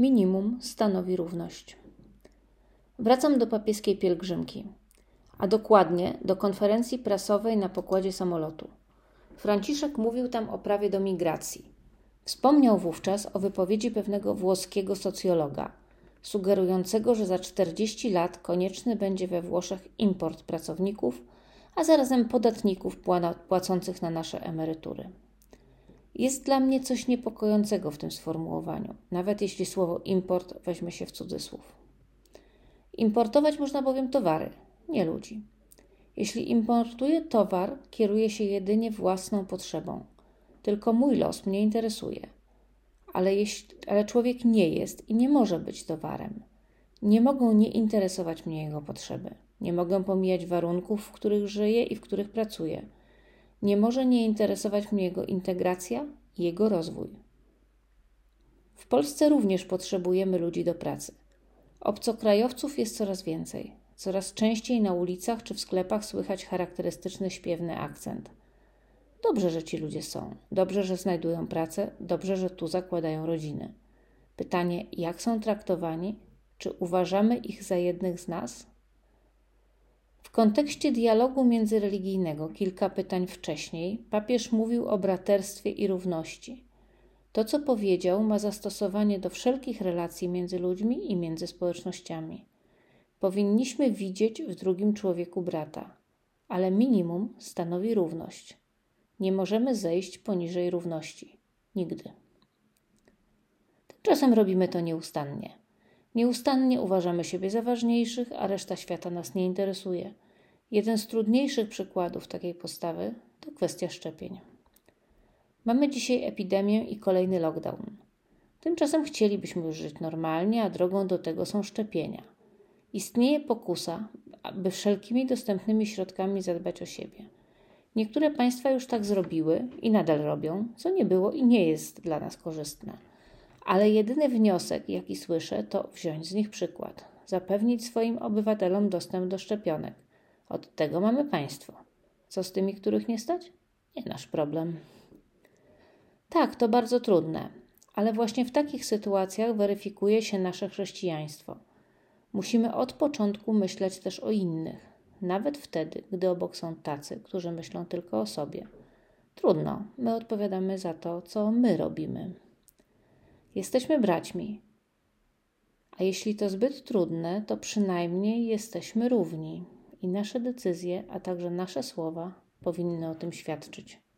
minimum stanowi równość. Wracam do papieskiej pielgrzymki, a dokładnie do konferencji prasowej na pokładzie samolotu. Franciszek mówił tam o prawie do migracji. Wspomniał wówczas o wypowiedzi pewnego włoskiego socjologa, sugerującego, że za 40 lat konieczny będzie we Włoszech import pracowników, a zarazem podatników płacących na nasze emerytury. Jest dla mnie coś niepokojącego w tym sformułowaniu, nawet jeśli słowo import weźmie się w cudzysłów. Importować można bowiem towary, nie ludzi. Jeśli importuję towar, kieruję się jedynie własną potrzebą. Tylko mój los mnie interesuje. Ale człowiek nie jest i nie może być towarem. Nie mogą nie interesować mnie jego potrzeby. Nie mogę pomijać warunków, w których żyję i w których pracuję. Nie może nie interesować mnie jego integracja i jego rozwój. W Polsce również potrzebujemy ludzi do pracy. Obcokrajowców jest coraz więcej. Coraz częściej na ulicach czy w sklepach słychać charakterystyczny śpiewny akcent. Dobrze, że ci ludzie są. Dobrze, że znajdują pracę. Dobrze, że tu zakładają rodziny. Pytanie, jak są traktowani? Czy uważamy ich za jednych z nas? W kontekście dialogu międzyreligijnego kilka pytań wcześniej papież mówił o braterstwie i równości. To, co powiedział, ma zastosowanie do wszelkich relacji między ludźmi i między społecznościami. Powinniśmy widzieć w drugim człowieku brata, ale minimum stanowi równość. Nie możemy zejść poniżej równości. Nigdy. Tymczasem robimy to nieustannie. Nieustannie uważamy siebie za ważniejszych, a reszta świata nas nie interesuje. Jeden z trudniejszych przykładów takiej postawy to kwestia szczepień. Mamy dzisiaj epidemię i kolejny lockdown. Tymczasem chcielibyśmy już żyć normalnie, a drogą do tego są szczepienia. Istnieje pokusa, aby wszelkimi dostępnymi środkami zadbać o siebie. Niektóre państwa już tak zrobiły i nadal robią, co nie było i nie jest dla nas korzystne. Ale jedyny wniosek, jaki słyszę, to wziąć z nich przykład. Zapewnić swoim obywatelom dostęp do szczepionek. Od tego mamy państwo. Co z tymi, których nie stać? Nie nasz problem. Tak, to bardzo trudne, ale właśnie w takich sytuacjach weryfikuje się nasze chrześcijaństwo. Musimy od początku myśleć też o innych, nawet wtedy, gdy obok są tacy, którzy myślą tylko o sobie. Trudno, my odpowiadamy za to, co my robimy. Jesteśmy braćmi, a jeśli to zbyt trudne, to przynajmniej jesteśmy równi i nasze decyzje, a także nasze słowa powinny o tym świadczyć.